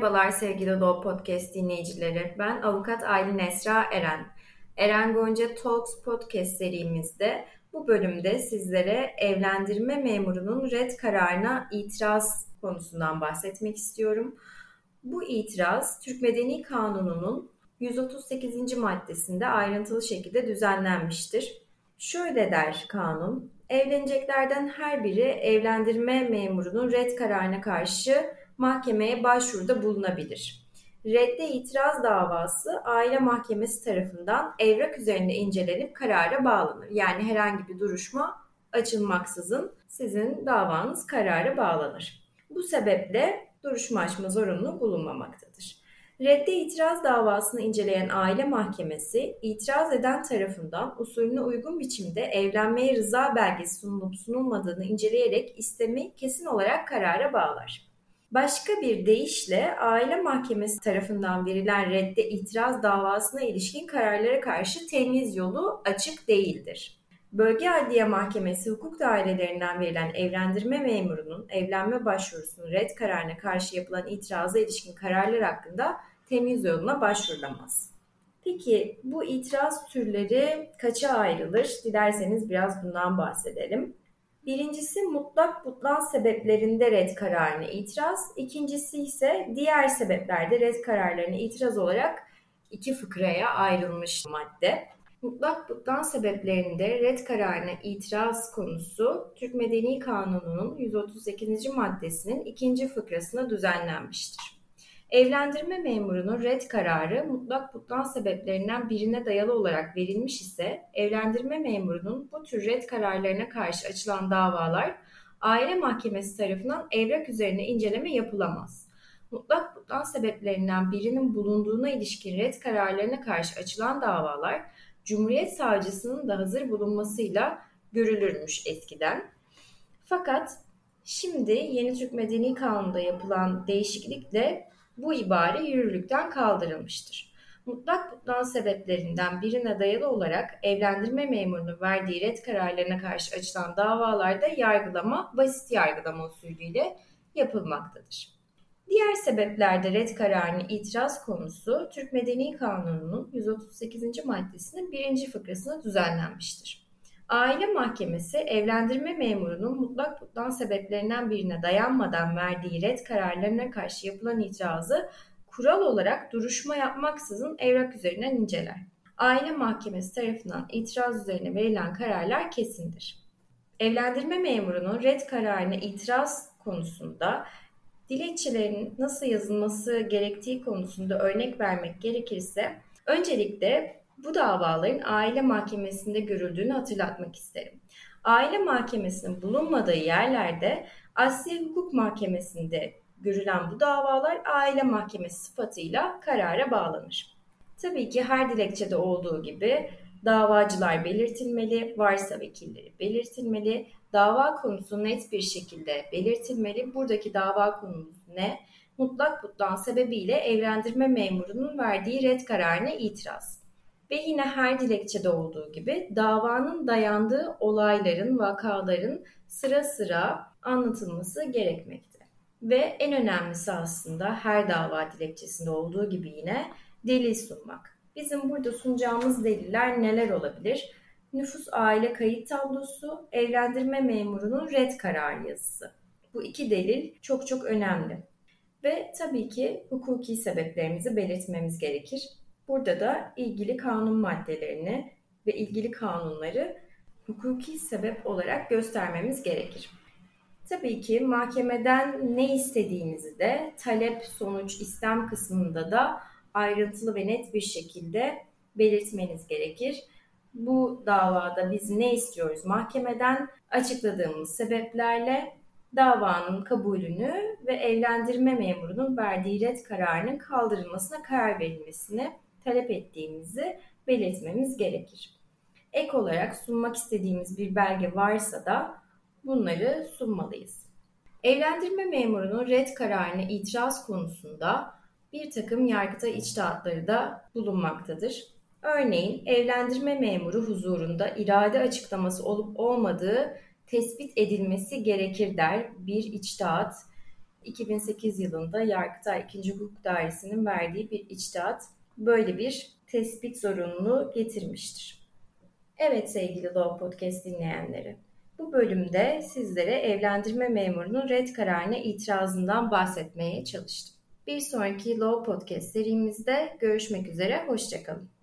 Merhabalar sevgili Law Podcast dinleyicileri. Ben avukat Aylin Esra Eren. Eren Gönce Talks Podcast serimizde bu bölümde sizlere evlendirme memurunun red kararına itiraz konusundan bahsetmek istiyorum. Bu itiraz Türk Medeni Kanunu'nun 138. maddesinde ayrıntılı şekilde düzenlenmiştir. Şöyle der kanun, evleneceklerden her biri evlendirme memurunun red kararına karşı mahkemeye başvuruda bulunabilir. Redde itiraz davası aile mahkemesi tarafından evrak üzerinde incelenip karara bağlanır. Yani herhangi bir duruşma açılmaksızın sizin davanız karara bağlanır. Bu sebeple duruşma açma zorunlu bulunmamaktadır. Redde itiraz davasını inceleyen aile mahkemesi, itiraz eden tarafından usulüne uygun biçimde evlenmeye rıza belgesi sunulup sunulmadığını inceleyerek istemi kesin olarak karara bağlar. Başka bir deyişle aile mahkemesi tarafından verilen redde itiraz davasına ilişkin kararlara karşı temyiz yolu açık değildir. Bölge Adliye Mahkemesi hukuk dairelerinden verilen evlendirme memurunun evlenme başvurusunun red kararına karşı yapılan itiraza ilişkin kararlar hakkında temyiz yoluna başvurulamaz. Peki bu itiraz türleri kaça ayrılır? Dilerseniz biraz bundan bahsedelim. Birincisi mutlak butlan sebeplerinde red kararına itiraz, ikincisi ise diğer sebeplerde red kararlarına itiraz olarak iki fıkraya ayrılmış madde. Mutlak butlan sebeplerinde red kararına itiraz konusu Türk Medeni Kanunu'nun 138. maddesinin 2. fıkrasına düzenlenmiştir. Evlendirme memurunun red kararı mutlak butlan sebeplerinden birine dayalı olarak verilmiş ise evlendirme memurunun bu tür red kararlarına karşı açılan davalar aile mahkemesi tarafından evrak üzerine inceleme yapılamaz. Mutlak butlan sebeplerinden birinin bulunduğuna ilişkin red kararlarına karşı açılan davalar Cumhuriyet Savcısının da hazır bulunmasıyla görülürmüş eskiden. Fakat şimdi yeni Türk Medeni Kanunu'nda yapılan değişiklikle bu ibare yürürlükten kaldırılmıştır. Mutlak butlan sebeplerinden birine dayalı olarak evlendirme memurunun verdiği red kararlarına karşı açılan davalarda yargılama basit yargılama usulüyle yapılmaktadır. Diğer sebeplerde red kararına itiraz konusu Türk Medeni Kanunu'nun 138. maddesinin 1. fıkrasına düzenlenmiştir. Aile mahkemesi evlendirme memurunun mutlak butlan sebeplerinden birine dayanmadan verdiği red kararlarına karşı yapılan itirazı kural olarak duruşma yapmaksızın evrak üzerinden inceler. Aile mahkemesi tarafından itiraz üzerine verilen kararlar kesindir. Evlendirme memurunun red kararına itiraz konusunda dilekçelerin nasıl yazılması gerektiği konusunda örnek vermek gerekirse öncelikle bu davaların aile mahkemesinde görüldüğünü hatırlatmak isterim. Aile mahkemesinin bulunmadığı yerlerde Asliye Hukuk Mahkemesi'nde görülen bu davalar aile mahkemesi sıfatıyla karara bağlanır. Tabii ki her dilekçede olduğu gibi davacılar belirtilmeli, varsa vekilleri belirtilmeli, dava konusu net bir şekilde belirtilmeli. Buradaki dava konusu ne? Mutlak butlan sebebiyle evlendirme memurunun verdiği red kararına itiraz. Ve yine her dilekçede olduğu gibi davanın dayandığı olayların, vakaların sıra sıra anlatılması gerekmekte. Ve en önemlisi aslında her dava dilekçesinde olduğu gibi yine delil sunmak. Bizim burada sunacağımız deliller neler olabilir? Nüfus aile kayıt tablosu, evlendirme memurunun red kararı yazısı. Bu iki delil çok çok önemli. Ve tabii ki hukuki sebeplerimizi belirtmemiz gerekir. Burada da ilgili kanun maddelerini ve ilgili kanunları hukuki sebep olarak göstermemiz gerekir. Tabii ki mahkemeden ne istediğimizi de talep, sonuç, istem kısmında da ayrıntılı ve net bir şekilde belirtmeniz gerekir. Bu davada biz ne istiyoruz mahkemeden? Açıkladığımız sebeplerle davanın kabulünü ve evlendirme memurunun verdiği red kararının kaldırılmasına karar verilmesini talep ettiğimizi belirtmemiz gerekir. Ek olarak sunmak istediğimiz bir belge varsa da bunları sunmalıyız. Evlendirme memurunun red kararına itiraz konusunda bir takım Yargıtay içtihatları da bulunmaktadır. Örneğin evlendirme memuru huzurunda irade açıklaması olup olmadığı tespit edilmesi gerekir der bir içtihat. 2008 yılında Yargıtay 2. Hukuk Dairesi'nin verdiği bir içtihat böyle bir tespit zorunluluğu getirmiştir. Evet sevgili Law Podcast dinleyenleri, bu bölümde sizlere evlendirme memurunun red kararına itirazından bahsetmeye çalıştım. Bir sonraki Law Podcast serimizde görüşmek üzere, hoşça kalın.